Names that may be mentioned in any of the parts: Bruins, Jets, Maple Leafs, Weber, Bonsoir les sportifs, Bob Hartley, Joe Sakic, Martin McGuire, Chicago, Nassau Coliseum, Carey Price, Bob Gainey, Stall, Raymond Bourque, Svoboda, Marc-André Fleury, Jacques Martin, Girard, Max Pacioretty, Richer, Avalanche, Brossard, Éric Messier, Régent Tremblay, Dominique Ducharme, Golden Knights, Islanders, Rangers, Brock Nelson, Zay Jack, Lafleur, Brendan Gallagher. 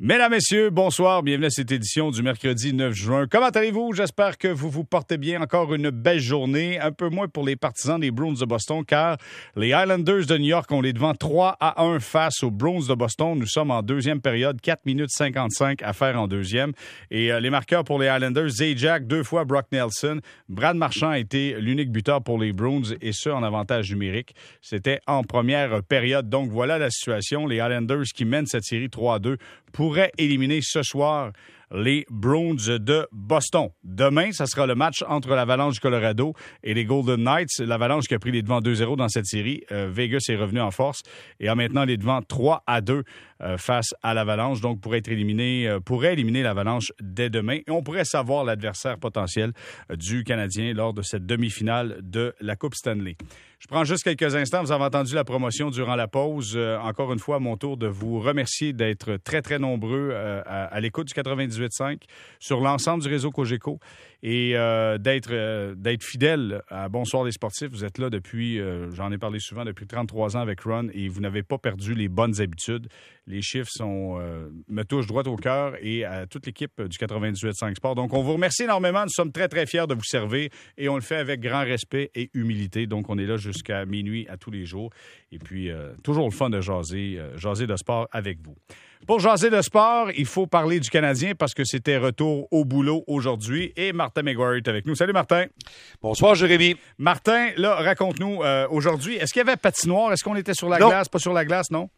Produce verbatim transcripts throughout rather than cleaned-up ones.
Mesdames, Messieurs, bonsoir, bienvenue à cette édition du mercredi neuf juin. Comment allez-vous? J'espère que vous vous portez bien. Encore une belle journée, un peu moins pour les partisans des Bruins de Boston, car les Islanders de New York, on les devant trois à un face aux Bruins de Boston. Nous sommes en deuxième période, quatre minutes cinquante-cinq à faire en deuxième. Et les marqueurs pour les Islanders, Zay Jack, deux fois Brock Nelson. Brad Marchand a été l'unique buteur pour les Bruins, et ce, en avantage numérique. C'était en première période. Donc voilà la situation. Les Islanders qui mènent cette série trois à deux pour pourrait éliminer ce soir les Bruins de Boston. Demain, ça sera le match entre l'Avalanche du Colorado et les Golden Knights. L'Avalanche qui a pris les devants deux zéro dans cette série. Euh, Vegas est revenu en force et a maintenant les devants trois à deux euh, face à l'Avalanche. Donc, pourrait être éliminé, euh, pourrait éliminer l'Avalanche dès demain. Et on pourrait savoir l'adversaire potentiel du Canadien lors de cette demi-finale de la Coupe Stanley. Je prends juste quelques instants. Vous avez entendu la promotion durant la pause. Euh, encore une fois, à mon tour de vous remercier d'être très, très nombreux euh, à, à l'écoute du quatre-vingt-dix-huit virgule cinq sur l'ensemble du réseau Cogeco et euh, d'être euh, d'être fidèle à Bonsoir les sportifs. Vous êtes là depuis, euh, j'en ai parlé souvent, depuis trente-trois ans avec Ron, et vous n'avez pas perdu les bonnes habitudes. Les chiffres sont, euh, me touchent droit au cœur, et à toute l'équipe du quatre-vingt-dix-huit virgule cinq Sport. Donc, on vous remercie énormément. Nous sommes très, très fiers de vous servir, et on le fait avec grand respect et humilité. Donc, on est là jusqu'à minuit à tous les jours. Et puis, euh, toujours le fun de jaser, euh, jaser de sport avec vous. Pour jaser de sport, il faut parler du Canadien parce que c'était retour au boulot aujourd'hui, et Martin McGuire est avec nous. Salut Martin. Bonsoir Jérémy. Martin, là, raconte-nous euh, aujourd'hui, est-ce qu'il y avait patinoire? Est-ce qu'on était sur la non. glace? Pas sur la glace, non?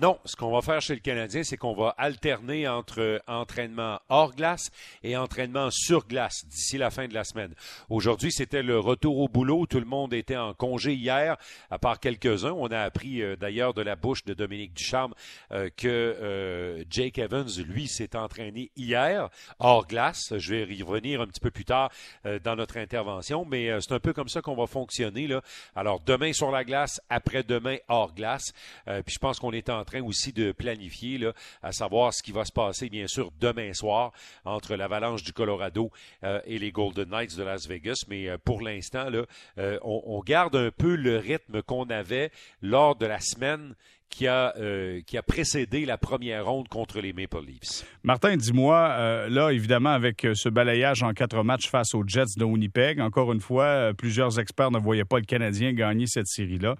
Non, ce qu'on va faire chez le Canadien, c'est qu'on va alterner entre entraînement hors glace et entraînement sur glace d'ici la fin de la semaine. Aujourd'hui, c'était le retour au boulot. Tout le monde était en congé hier, à part quelques-uns. On a appris euh, d'ailleurs de la bouche de Dominique Ducharme euh, que euh, Jake Evans, lui, s'est entraîné hier hors glace. Je vais y revenir un petit peu plus tard euh, dans notre intervention, mais euh, c'est un peu comme ça qu'on va fonctionner, là. Alors, demain sur la glace, après-demain hors glace. Euh, puis je pense qu'on est en en train aussi de planifier, là, à savoir ce qui va se passer, bien sûr, demain soir entre l'Avalanche du Colorado euh, et les Golden Knights de Las Vegas. Mais euh, pour l'instant, là, euh, on, on garde un peu le rythme qu'on avait lors de la semaine qui a, euh, qui a précédé la première ronde contre les Maple Leafs. Martin, dis-moi, euh, là, évidemment, avec ce balayage en quatre matchs face aux Jets de Winnipeg, encore une fois, euh, plusieurs experts ne voyaient pas le Canadien gagner cette série-là.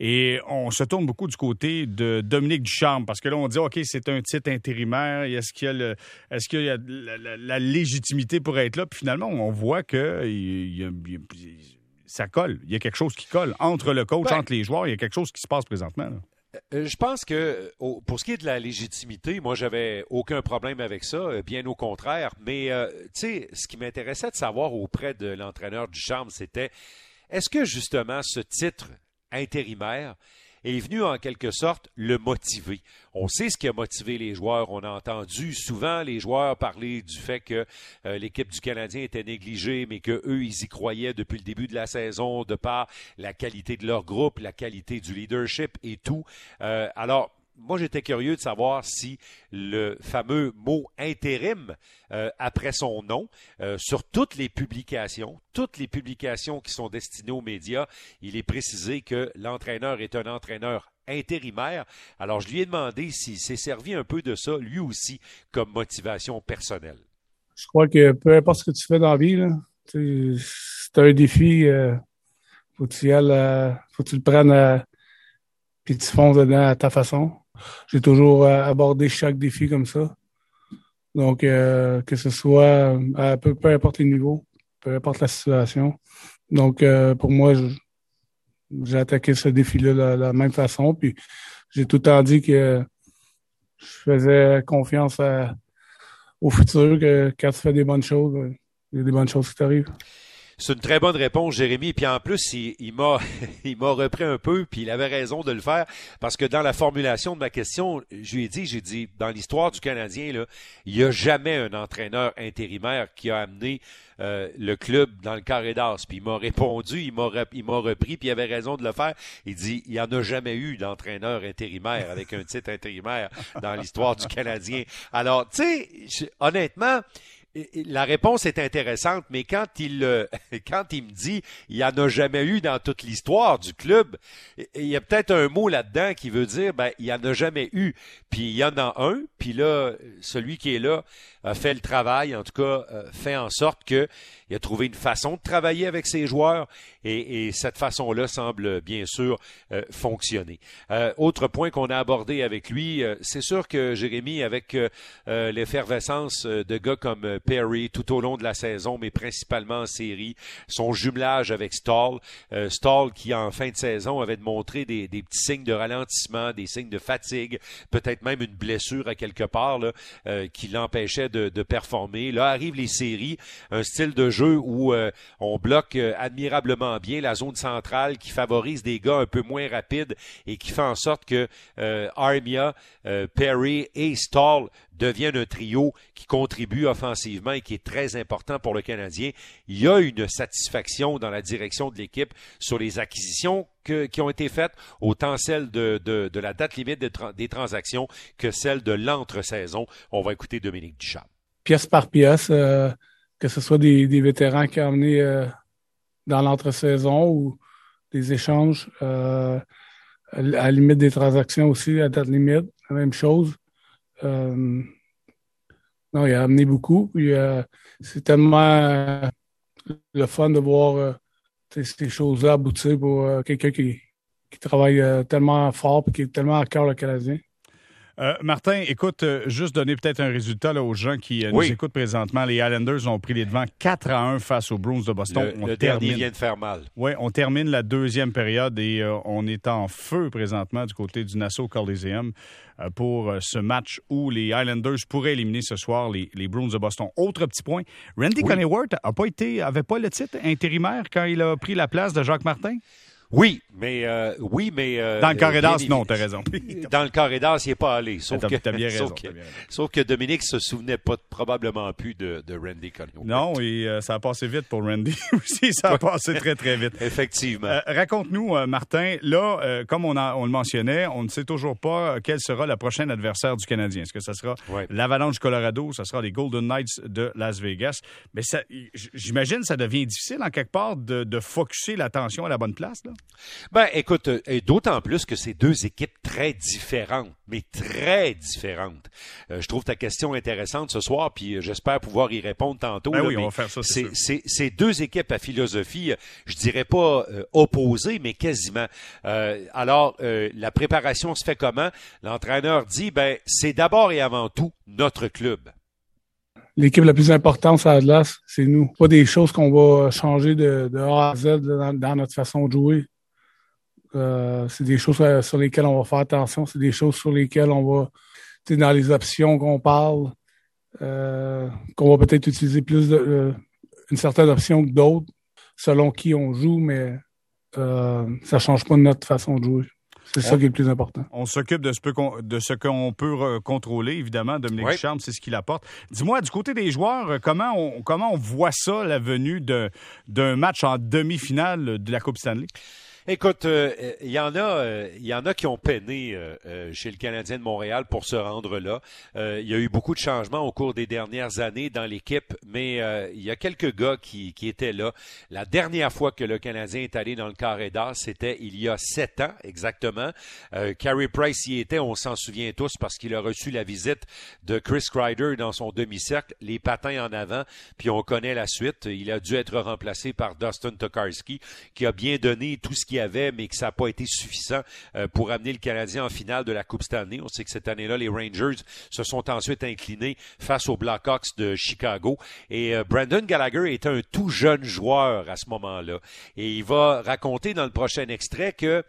Et on se tourne beaucoup du côté de Dominique Ducharme, parce que là, on dit, OK, c'est un titre intérimaire, est-ce qu'il y a, le, est-ce qu'il y a la, la, la légitimité pour être là? Puis finalement, on voit que il y a, il y a, ça colle. Il y a quelque chose qui colle. Entre le coach, ouais. entre les joueurs, il y a quelque chose qui se passe présentement, là. Je pense que, pour ce qui est de la légitimité, moi, j'avais aucun problème avec ça, bien au contraire. Mais, euh, tu sais, ce qui m'intéressait de savoir auprès de l'entraîneur Ducharme, c'était, est-ce que, justement, ce titre intérimaire est venu, en quelque sorte, le motiver? On sait ce qui a motivé les joueurs. On a entendu souvent les joueurs parler du fait que euh, l'équipe du Canadien était négligée, mais qu'eux, ils y croyaient depuis le début de la saison, de par la qualité de leur groupe, la qualité du leadership et tout. Euh, alors, moi, j'étais curieux de savoir si le fameux mot « intérim » euh, après son nom, euh, sur toutes les publications, toutes les publications qui sont destinées aux médias, il est précisé que l'entraîneur est un entraîneur intérimaire. Alors, je lui ai demandé s'il s'est servi un peu de ça, lui aussi, comme motivation personnelle. Je crois que peu importe ce que tu fais dans la vie, là, c'est un défi, euh, faut que tu y ailles, euh, faut que tu le prennes euh, puis tu fonces dedans à ta façon. J'ai toujours abordé chaque défi comme ça. Donc, euh, que ce soit à peu, peu importe les niveaux, peu importe la situation. Donc, euh, pour moi, je, j'ai attaqué ce défi-là de la même façon. Puis, j'ai tout le temps dit que je faisais confiance à, au futur, que quand tu fais des bonnes choses, il y a des bonnes choses qui t'arrivent. C'est une très bonne réponse, Jérémy. Puis en plus, il, il m'a, il m'a repris un peu, puis il avait raison de le faire, parce que dans la formulation de ma question, je lui ai dit, j'ai dit, dans l'histoire du Canadien, là, il n'y a jamais un entraîneur intérimaire qui a amené euh, le club dans le carré d'as. Puis il m'a répondu, il m'a, il m'a repris, puis il avait raison de le faire. Il dit, il n'y en a jamais eu d'entraîneur intérimaire avec un titre intérimaire dans l'histoire du Canadien. Alors, tu sais, honnêtement, La réponse est intéressante, mais quand il, euh, quand il me dit « il n'y en a jamais eu dans toute l'histoire du club », il y a peut-être un mot là-dedans qui veut dire ben, « il n'y en a jamais eu ». Puis il y en a un, puis là, celui qui est là a fait le travail, en tout cas, fait en sorte qu'il a trouvé une façon de travailler avec ses joueurs, et, et cette façon-là semble bien sûr euh, fonctionner. Euh, autre point qu'on a abordé avec lui, euh, c'est sûr que Jérémy, avec euh, l'effervescence de gars comme Perry tout au long de la saison, mais principalement en série, son jumelage avec Stall, euh, Stall qui en fin de saison avait montré des, des petits signes de ralentissement, des signes de fatigue, peut-être même une blessure à quelque part là, euh, qui l'empêchait de, de performer. Là arrivent les séries, un style de jeu où euh, on bloque euh, admirablement bien la zone centrale qui favorise des gars un peu moins rapides et qui fait en sorte que euh, Armia, euh, Perry et Stall deviennent un trio qui contribue offensivement et qui est très important pour le Canadien. Il y a une satisfaction dans la direction de l'équipe sur les acquisitions que, qui ont été faites, autant celle de, de, de la date limite de tra- des transactions que celle de l'entre-saison. On va écouter Dominique Ducharme. Pièce par pièce, euh, que ce soit des, des vétérans qui ont amené euh, dans l'entre-saison ou des échanges euh, à la limite des transactions aussi, à date limite, la même chose. Euh, non, il a amené beaucoup. Puis, euh, c'est tellement euh, le fun de voir euh, ces choses-là aboutir pour euh, quelqu'un qui, qui travaille euh, tellement fort et qui est tellement à cœur le Canadien. Euh, Martin, écoute, euh, juste donner peut-être un résultat là, aux gens qui euh, oui. nous écoutent présentement. Les Islanders ont pris les devants quatre à un face aux Bruins de Boston. Le, on le termine... dernier vient de faire mal. Oui, on termine la deuxième période et euh, on est en feu présentement du côté du Nassau Coliseum euh, pour euh, ce match où les Islanders pourraient éliminer ce soir les, les Bruins de Boston. Autre petit point, Randy oui. Collier a pas été, n'avait pas le titre intérimaire quand il a pris la place de Jacques Martin? Oui, mais... Euh, oui, mais euh, dans le corridor, bien, non, t'as raison. Dans le corridor, il n'est pas allé. Sauf t'as, que, t'as bien raison, sauf, que, t'as bien raison. Sauf que Dominique ne se souvenait pas, probablement plus de, de Randy Collier. Non, et euh, ça a passé vite pour Randy aussi. Ça a passé très, très vite. Effectivement. Euh, raconte-nous, euh, Martin, là, euh, comme on, a, on le mentionnait, on ne sait toujours pas quel sera le prochain adversaire du Canadien. Est-ce que ça sera ouais. l'Avalanche Colorado, ça sera les Golden Knights de Las Vegas? Mais ça, j'imagine que ça devient difficile, en quelque part, de, de focusser l'attention à la bonne place, là? Ben, écoute, et d'autant plus que c'est deux équipes très différentes, mais très différentes. Euh, je trouve ta question intéressante ce soir, puis j'espère pouvoir y répondre tantôt. Ben là, oui, on va faire ça, c'est, c'est, c'est, c'est deux équipes à philosophie, je dirais pas euh, opposées, mais quasiment. Euh, alors, euh, la préparation se fait comment? L'entraîneur dit, ben, c'est d'abord et avant tout notre club. L'équipe la plus importante, ça glace, c'est nous. Pas des choses qu'on va changer de, de A à Z dans, dans notre façon de jouer. Euh, c'est des choses sur, sur lesquelles on va faire attention. C'est des choses sur lesquelles on va, tu sais, dans les options qu'on parle, euh, qu'on va peut-être utiliser plus de, euh, une certaine option que d'autres, selon qui on joue, mais euh, ça change pas notre façon de jouer. C'est ça qui est le plus important. On s'occupe de ce, peu qu'on, de ce qu'on peut contrôler, évidemment. Dominique oui. Ducharme, c'est ce qu'il apporte. Dis-moi, du côté des joueurs, comment on, comment on voit ça, la venue de, d'un match en demi-finale de la Coupe Stanley? Écoute, euh, y en a, euh, y en a qui ont peiné euh, chez le Canadien de Montréal pour se rendre là. Euh, il y a eu beaucoup de changements au cours des dernières années dans l'équipe, mais euh, il y a quelques gars qui, qui étaient là. La dernière fois que le Canadien est allé dans le carré d'or, c'était il y a sept ans exactement. Euh, Carey Price y était, on s'en souvient tous, parce qu'il a reçu la visite de Chris Crider dans son demi-cercle, les patins en avant, puis on connaît la suite. Il a dû être remplacé par Dustin Tokarski, qui a bien donné tout ce qui avait, mais que ça n'a pas été suffisant euh, pour amener le Canadien en finale de la Coupe Stanley. On sait que cette année-là, les Rangers se sont ensuite inclinés face aux Blackhawks de Chicago. Et euh, Brendan Gallagher est un tout jeune joueur à ce moment-là. Et il va raconter dans le prochain extrait que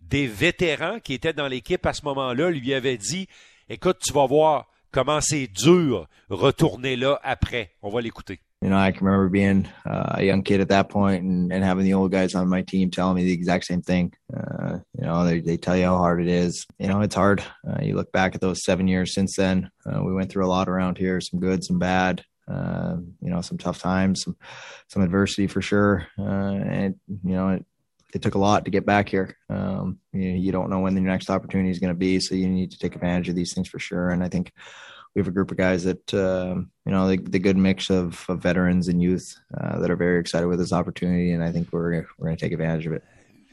des vétérans qui étaient dans l'équipe à ce moment-là lui avaient dit « Écoute, tu vas voir comment c'est dur, retourner là après. » On va l'écouter. You know, I can remember being uh, a young kid at that point and, and having the old guys on my team telling me the exact same thing. Uh, you know, they, they tell you how hard it is. You know, it's hard. Uh, you look back at those seven years since then. Uh, we went through a lot around here, some good, some bad, uh, you know, some tough times, some some adversity for sure. Uh, and, you know, it, it took a lot to get back here. Um, you, you don't know when the next opportunity is going to be, so you need to take advantage of these things for sure. And I think we have a group of guys that, uh, you know, the, the good mix of, of veterans and youth uh, that are very excited with this opportunity, and I think we're we're going to take advantage of it.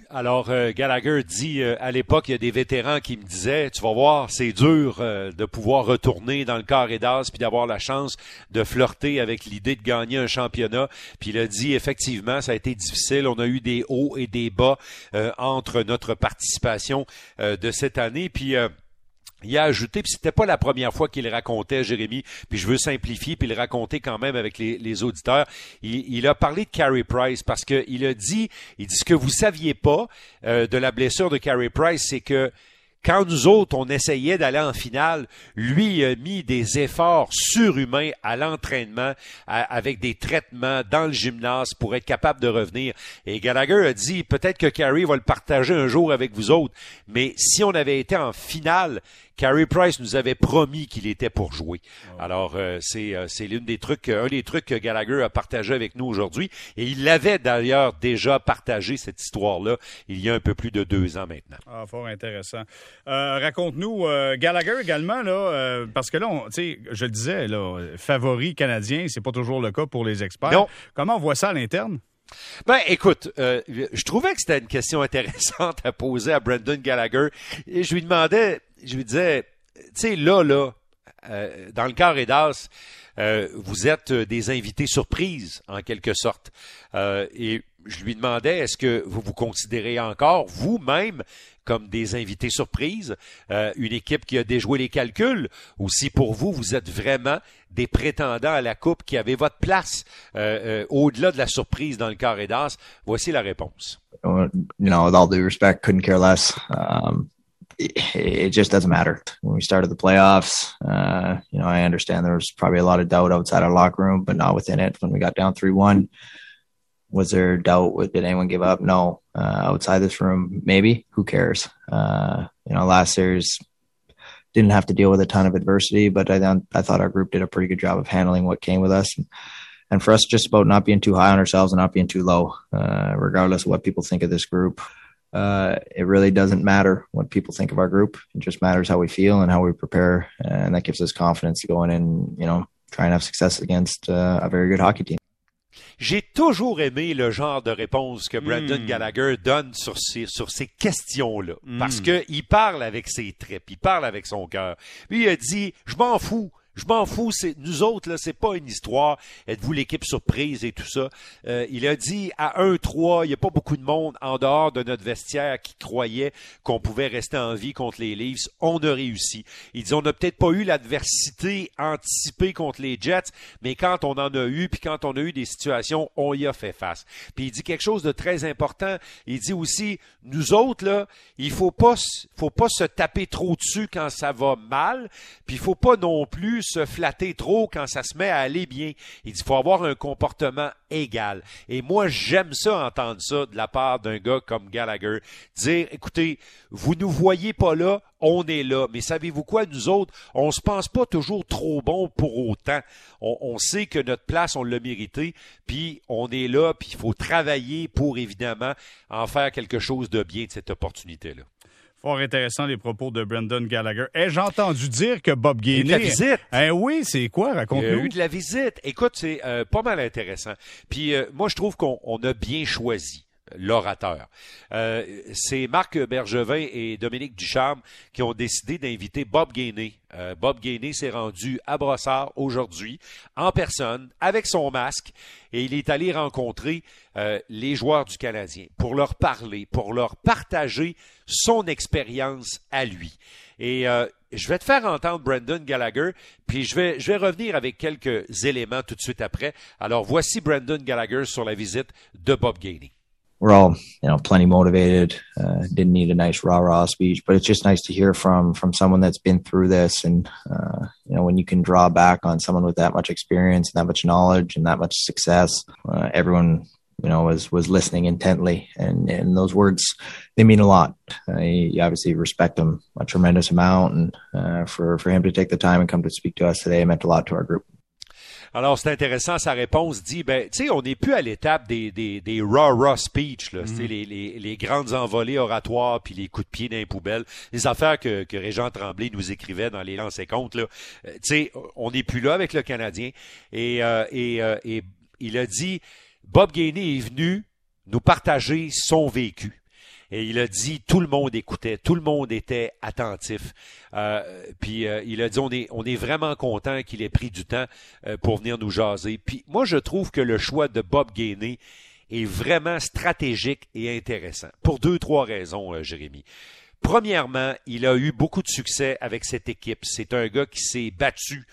Alors, euh, Gallagher dit, euh, à l'époque, il y a des vétérans qui me disaient, tu vas voir, c'est dur euh, de pouvoir retourner dans le carré d'as puis d'avoir la chance de flirter avec l'idée de gagner un championnat. Puis il a dit, effectivement, ça a été difficile. On a eu des hauts et des bas euh, entre notre participation euh, de cette année. Puis... Euh, il a ajouté, puis c'était pas la première fois qu'il racontait, Jérémy, puis je veux simplifier puis le raconter quand même avec les, les auditeurs. Il, il a parlé de Carey Price parce que il a dit, il dit ce que vous saviez pas euh, de la blessure de Carey Price, c'est que quand nous autres, on essayait d'aller en finale, lui a mis des efforts surhumains à l'entraînement, à, avec des traitements dans le gymnase pour être capable de revenir. Et Gallagher a dit, peut-être que Carey va le partager un jour avec vous autres, mais si on avait été en finale, Carey Price nous avait promis qu'il était pour jouer. Alors, euh, c'est, euh, c'est l'une des trucs, euh, un des trucs que Gallagher a partagé avec nous aujourd'hui. Et il l'avait d'ailleurs déjà partagé, cette histoire-là, il y a un peu plus de deux ans maintenant. Ah, fort intéressant. Euh, raconte-nous, euh, Gallagher également, là, euh, parce que là, on, tu sais, je le disais, là, favori canadien, c'est pas toujours le cas pour les experts. Non. Comment on voit ça à l'interne? Ben, écoute, euh, je trouvais que c'était une question intéressante à poser à Brendan Gallagher. Et je lui demandais, je lui disais, tu sais, là, là, euh, dans le carré d'as, euh, vous êtes des invités surprises, en quelque sorte. Euh, et je lui demandais, est-ce que vous vous considérez encore vous-même comme des invités surprises, euh, une équipe qui a déjoué les calculs, ou si pour vous, vous êtes vraiment des prétendants à la Coupe qui avaient votre place euh, euh, au-delà de la surprise dans le carré d'as? Voici la réponse. You know, with all due respect, couldn't care less. Um... It just doesn't matter. When we started the playoffs, uh, you know, I understand there was probably a lot of doubt outside our locker room, but not within it. When we got down three one, was there doubt? Did anyone give up? No. Uh, outside this room, maybe. Who cares? Uh, you know, last series didn't have to deal with a ton of adversity, but I, th- I thought our group did a pretty good job of handling what came with us. And, and for us, just about not being too high on ourselves and not being too low, uh, regardless of what people think of this group. Uh, it really doesn't matter what people think of our group. It just matters how we feel and how we prepare. And that gives us confidence going in, you know, try and have success against uh, a very good hockey team. J'ai toujours aimé le genre de réponse que Brendan mmh. Gallagher donne sur ces, sur ces questions-là. Mmh. Parce que il parle avec ses tripes, il parle avec son cœur. Puis il a dit, je m'en fous. Je m'en fous, c'est, nous autres, là, c'est pas une histoire. Êtes-vous l'équipe surprise et tout ça? Euh, il a dit à un trois, il n'y a pas beaucoup de monde en dehors de notre vestiaire qui croyait qu'on pouvait rester en vie contre les Leafs. On a réussi. Il dit, on n'a peut-être pas eu l'adversité anticipée contre les Jets, mais quand on en a eu, puis quand on a eu des situations, on y a fait face. Puis il dit quelque chose de très important. Il dit aussi, nous autres, là, il faut pas, faut pas se taper trop dessus quand ça va mal, puis il faut pas non plus se flatter trop quand ça se met à aller bien. Il dit, faut avoir un comportement égal. Et moi, j'aime ça, entendre ça de la part d'un gars comme Gallagher. Dire, écoutez, vous nous voyez pas là, on est là. Mais savez-vous quoi, nous autres, on se pense pas toujours trop bons pour autant. On, on sait que notre place, on l'a méritée, puis on est là, puis il faut travailler pour, évidemment, en faire quelque chose de bien de cette opportunité-là. Fort intéressant les propos de Brendan Gallagher. Hey, j'ai entendu dire que Bob Gainey... Il y a eu de la visite. Hey, oui, c'est quoi? Raconte-nous. Il y a eu de la visite. Écoute, c'est euh, pas mal intéressant. Puis euh, moi, je trouve qu'on on a bien choisi l'orateur. Euh, c'est Marc Bergevin et Dominique Ducharme qui ont décidé d'inviter Bob Gainey. Euh, Bob Gainey s'est rendu à Brossard aujourd'hui, en personne, avec son masque, et il est allé rencontrer euh, les joueurs du Canadien pour leur parler, pour leur partager son expérience à lui. Et euh, je vais te faire entendre Brendan Gallagher, puis je vais, je vais revenir avec quelques éléments tout de suite après. Alors voici Brendan Gallagher sur la visite de Bob Gainey. We're all, you know, plenty motivated, uh, didn't need a nice rah-rah speech, but it's just nice to hear from, from someone that's been through this. And, uh, you know, when you can draw back on someone with that much experience and that much knowledge and that much success, uh, everyone, you know, was, was listening intently. And, and those words, they mean a lot. Uh, you obviously respect them a tremendous amount. And uh, for, for him to take the time and come to speak to us today meant a lot to our group. Alors, c'est intéressant, sa réponse dit, ben, tu sais, on n'est plus à l'étape des, des, des rah-rah speech, là, mm. les, les, les grandes envolées oratoires puis les coups de pied dans les poubelles, les affaires que, que Régent Tremblay nous écrivait dans les lancers comptes, là. Euh, tu sais, on n'est plus là avec le Canadien. Et, euh, et, euh, et il a dit, Bob Gainey est venu nous partager son vécu. Et il a dit, tout le monde écoutait, tout le monde était attentif. Euh, puis euh, il a dit, on est, on est vraiment content qu'il ait pris du temps euh, pour venir nous jaser. Puis moi, je trouve que le choix de Bob Gainey est vraiment stratégique et intéressant. Pour deux, trois raisons, euh, Jérémy. Premièrement, il a eu beaucoup de succès avec cette équipe. C'est un gars qui s'est battu,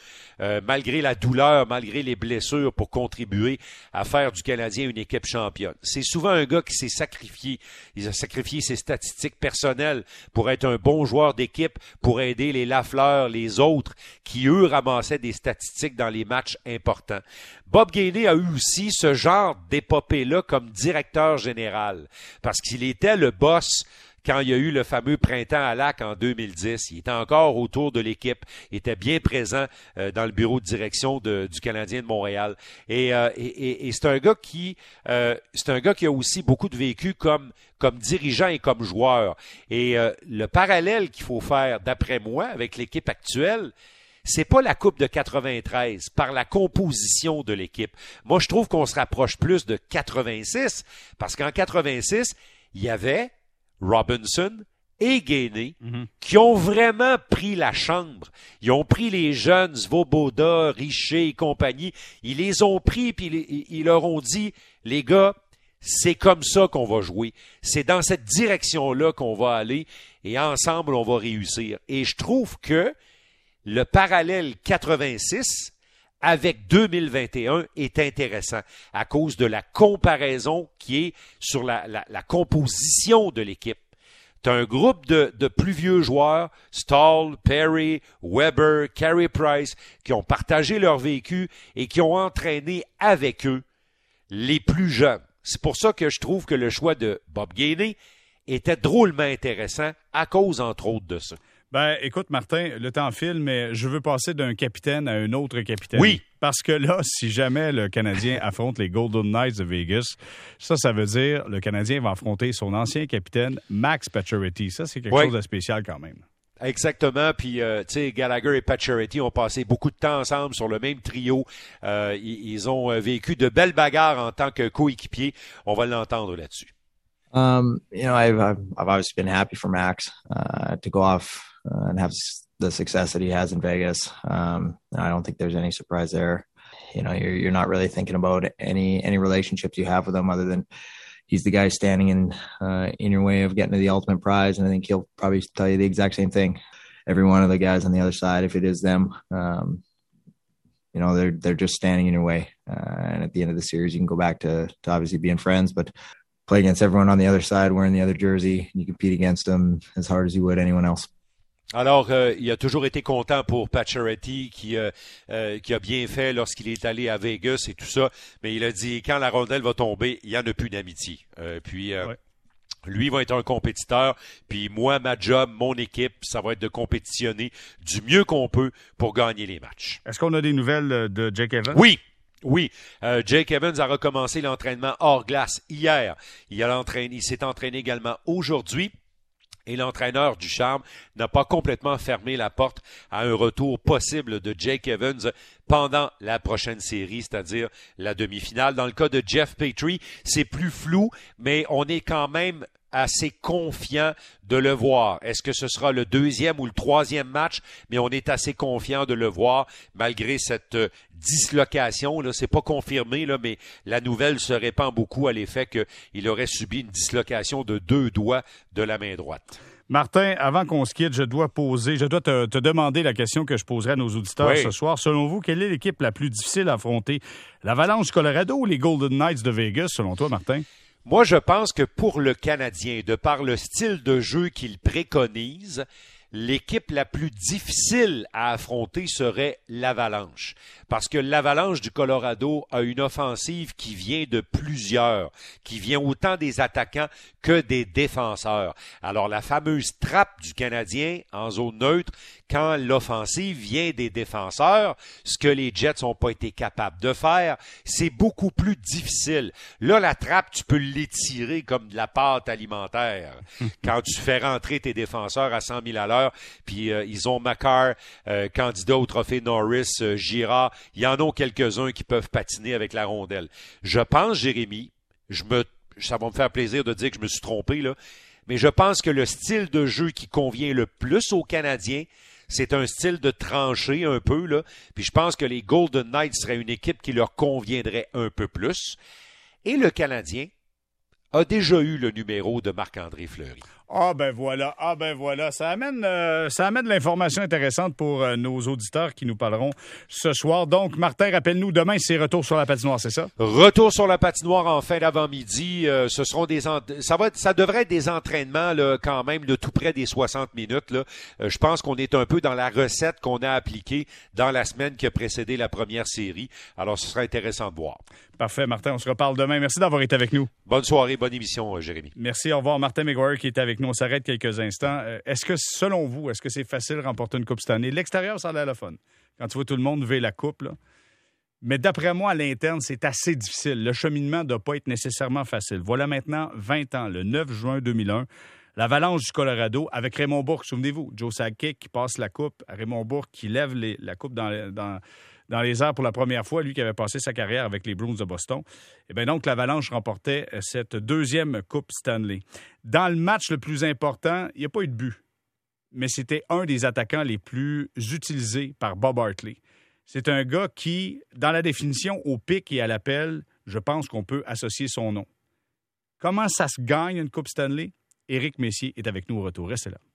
euh, malgré la douleur, malgré les blessures, pour contribuer à faire du Canadien une équipe championne. C'est souvent un gars qui s'est sacrifié. Il a sacrifié ses statistiques personnelles pour être un bon joueur d'équipe, pour aider les Lafleur, les autres, qui, eux, ramassaient des statistiques dans les matchs importants. Bob Gainey a eu aussi ce genre d'épopée-là comme directeur général, parce qu'il était le boss. Quand il y a eu le fameux printemps à Lac en deux mille dix, il était encore autour de l'équipe, il était bien présent euh, dans le bureau de direction de, du Canadien de Montréal. Et, euh, et, et, et c'est un gars qui, euh, c'est un gars qui a aussi beaucoup de vécu comme comme dirigeant et comme joueur. Et euh, le parallèle qu'il faut faire, d'après moi, avec l'équipe actuelle, c'est pas la coupe de quatre-vingt-treize par la composition de l'équipe. Moi, je trouve qu'on se rapproche plus de quatre-vingt-six parce qu'en quatre-vingt-six, il y avait Robinson et Gainey, mm-hmm. qui ont vraiment pris la chambre. Ils ont pris les jeunes, Svoboda, Richer et compagnie. Ils les ont pris puis ils, ils leur ont dit, les gars, c'est comme ça qu'on va jouer. C'est dans cette direction-là qu'on va aller et ensemble, on va réussir. Et je trouve que le parallèle quatre-vingt-six avec deux mille vingt et un est intéressant à cause de la comparaison qui est sur la, la, la composition de l'équipe. Tu as un groupe de, de plus vieux joueurs, Stall, Perry, Weber, Carey Price, qui ont partagé leur vécu et qui ont entraîné avec eux les plus jeunes. C'est pour ça que je trouve que le choix de Bob Gainey était drôlement intéressant à cause, entre autres, de ça. Ben, écoute, Martin, le temps file, mais je veux passer d'un capitaine à un autre capitaine. Oui. Parce que là, si jamais le Canadien affronte les Golden Knights de Vegas, ça, ça veut dire le Canadien va affronter son ancien capitaine, Max Pacioretty. Ça, c'est quelque oui. chose de spécial quand même. Exactement, puis euh, tu sais, Gallagher et Pacioretty ont passé beaucoup de temps ensemble sur le même trio. Euh, ils, ils ont vécu de belles bagarres en tant que coéquipiers. On va l'entendre là-dessus. Um, you know, I've, I've obviously been happy for Max uh, to go off uh, and have the success that he has in Vegas. Um, I don't think there's any surprise there. You know, you're, you're not really thinking about any, any relationships you have with him other than he's the guy standing in, uh, in your way of getting to the ultimate prize. And I think he'll probably tell you the exact same thing. Every one of the guys on the other side, if it is them, um, you know, they're, they're just standing in your way. Uh, and at the end of the series, you can go back to, to obviously being friends, but play against everyone on the other side, wearing the other jersey, and you compete against them as hard as you would anyone else. Alors, euh, il a toujours été content pour Pacioretty qui, euh, euh, qui a bien fait lorsqu'il est allé à Vegas et tout ça, mais il a dit quand la rondelle va tomber, il n'y en a plus d'amitié. Euh, puis, euh, ouais. Lui va être un compétiteur, puis moi, ma job, mon équipe, ça va être de compétitionner du mieux qu'on peut pour gagner les matchs. Est-ce qu'on a des nouvelles de Jake Evans? Oui! Oui, euh, Jake Evans a recommencé l'entraînement hors glace hier. Il, a l'entraîné, il s'est entraîné également aujourd'hui. Et l'entraîneur Ducharme n'a pas complètement fermé la porte à un retour possible de Jake Evans pendant la prochaine série, c'est-à-dire la demi-finale. Dans le cas de Jeff Petrie, c'est plus flou, mais on est quand même assez confiant de le voir. Est-ce que ce sera le deuxième ou le troisième match? Mais on est assez confiant de le voir malgré cette euh, dislocation. Là, c'est pas confirmé, là, mais la nouvelle se répand beaucoup à l'effet qu'il aurait subi une dislocation de deux doigts de la main droite. Martin, avant qu'on se quitte, je dois poser, je dois te, te demander la question que je poserai à nos auditeurs oui. ce soir. Selon vous, quelle est l'équipe la plus difficile à affronter? L'Avalanche Colorado ou les Golden Knights de Vegas, selon toi, Martin? Moi, je pense que pour le Canadien, de par le style de jeu qu'il préconise, l'équipe la plus difficile à affronter serait l'Avalanche. Parce que l'Avalanche du Colorado a une offensive qui vient de plusieurs, qui vient autant des attaquants que des défenseurs. Alors, la fameuse trappe du Canadien en zone neutre quand l'offensive vient des défenseurs, ce que les Jets n'ont pas été capables de faire, c'est beaucoup plus difficile. Là, la trappe, tu peux l'étirer comme de la pâte alimentaire. Quand tu fais rentrer tes défenseurs à cent mille à l'heure, puis euh, ils ont McCarr, euh, candidat au trophée Norris, euh, Girard, il y en a quelques-uns qui peuvent patiner avec la rondelle. Je pense, Jérémy, je me, ça va me faire plaisir de dire que je me suis trompé, là, mais je pense que le style de jeu qui convient le plus aux Canadiens, c'est un style de tranchée un peu, là. Puis je pense que les Golden Knights seraient une équipe qui leur conviendrait un peu plus. Et le Canadien a déjà eu le numéro de Marc-André Fleury. Ah ben voilà, ah ben voilà. Ça amène, euh, ça amène de l'information intéressante pour euh, nos auditeurs qui nous parleront ce soir. Donc, Martin, rappelle-nous, demain, c'est retour sur la patinoire, c'est ça? Retour sur la patinoire en fin d'avant-midi. Euh, ce seront des en... ça, va être, ça devrait être des entraînements là, quand même de tout près des soixante minutes. Là. Euh, je pense qu'on est un peu dans la recette qu'on a appliquée dans la semaine qui a précédé la première série. Alors, ce sera intéressant de voir. Parfait, Martin. On se reparle demain. Merci d'avoir été avec nous. Bonne soirée, bonne émission, Jérémy. Merci. Au revoir, Martin McGuire qui est avec nous. On s'arrête quelques instants. Est-ce que, selon vous, est-ce que c'est facile de remporter une coupe cette année? L'extérieur, ça a l'air le fun. Quand tu vois tout le monde lever la coupe, là. Mais d'après moi, à l'interne, c'est assez difficile. Le cheminement ne doit pas être nécessairement facile. Voilà maintenant vingt ans, le neuf juin deux mille un, l'Avalanche du Colorado avec Raymond Bourque. Souvenez-vous, Joe Sakic qui passe la coupe, Raymond Bourque qui lève les, la coupe dans... dans dans les airs pour la première fois, lui qui avait passé sa carrière avec les Bruins de Boston. Et bien donc, l'Avalanche remportait cette deuxième Coupe Stanley. Dans le match le plus important, il n'y a pas eu de but, mais c'était un des attaquants les plus utilisés par Bob Hartley. C'est un gars qui, dans la définition, au pic et à l'appel, je pense qu'on peut associer son nom. Comment ça se gagne une Coupe Stanley? Éric Messier est avec nous au retour. Restez là.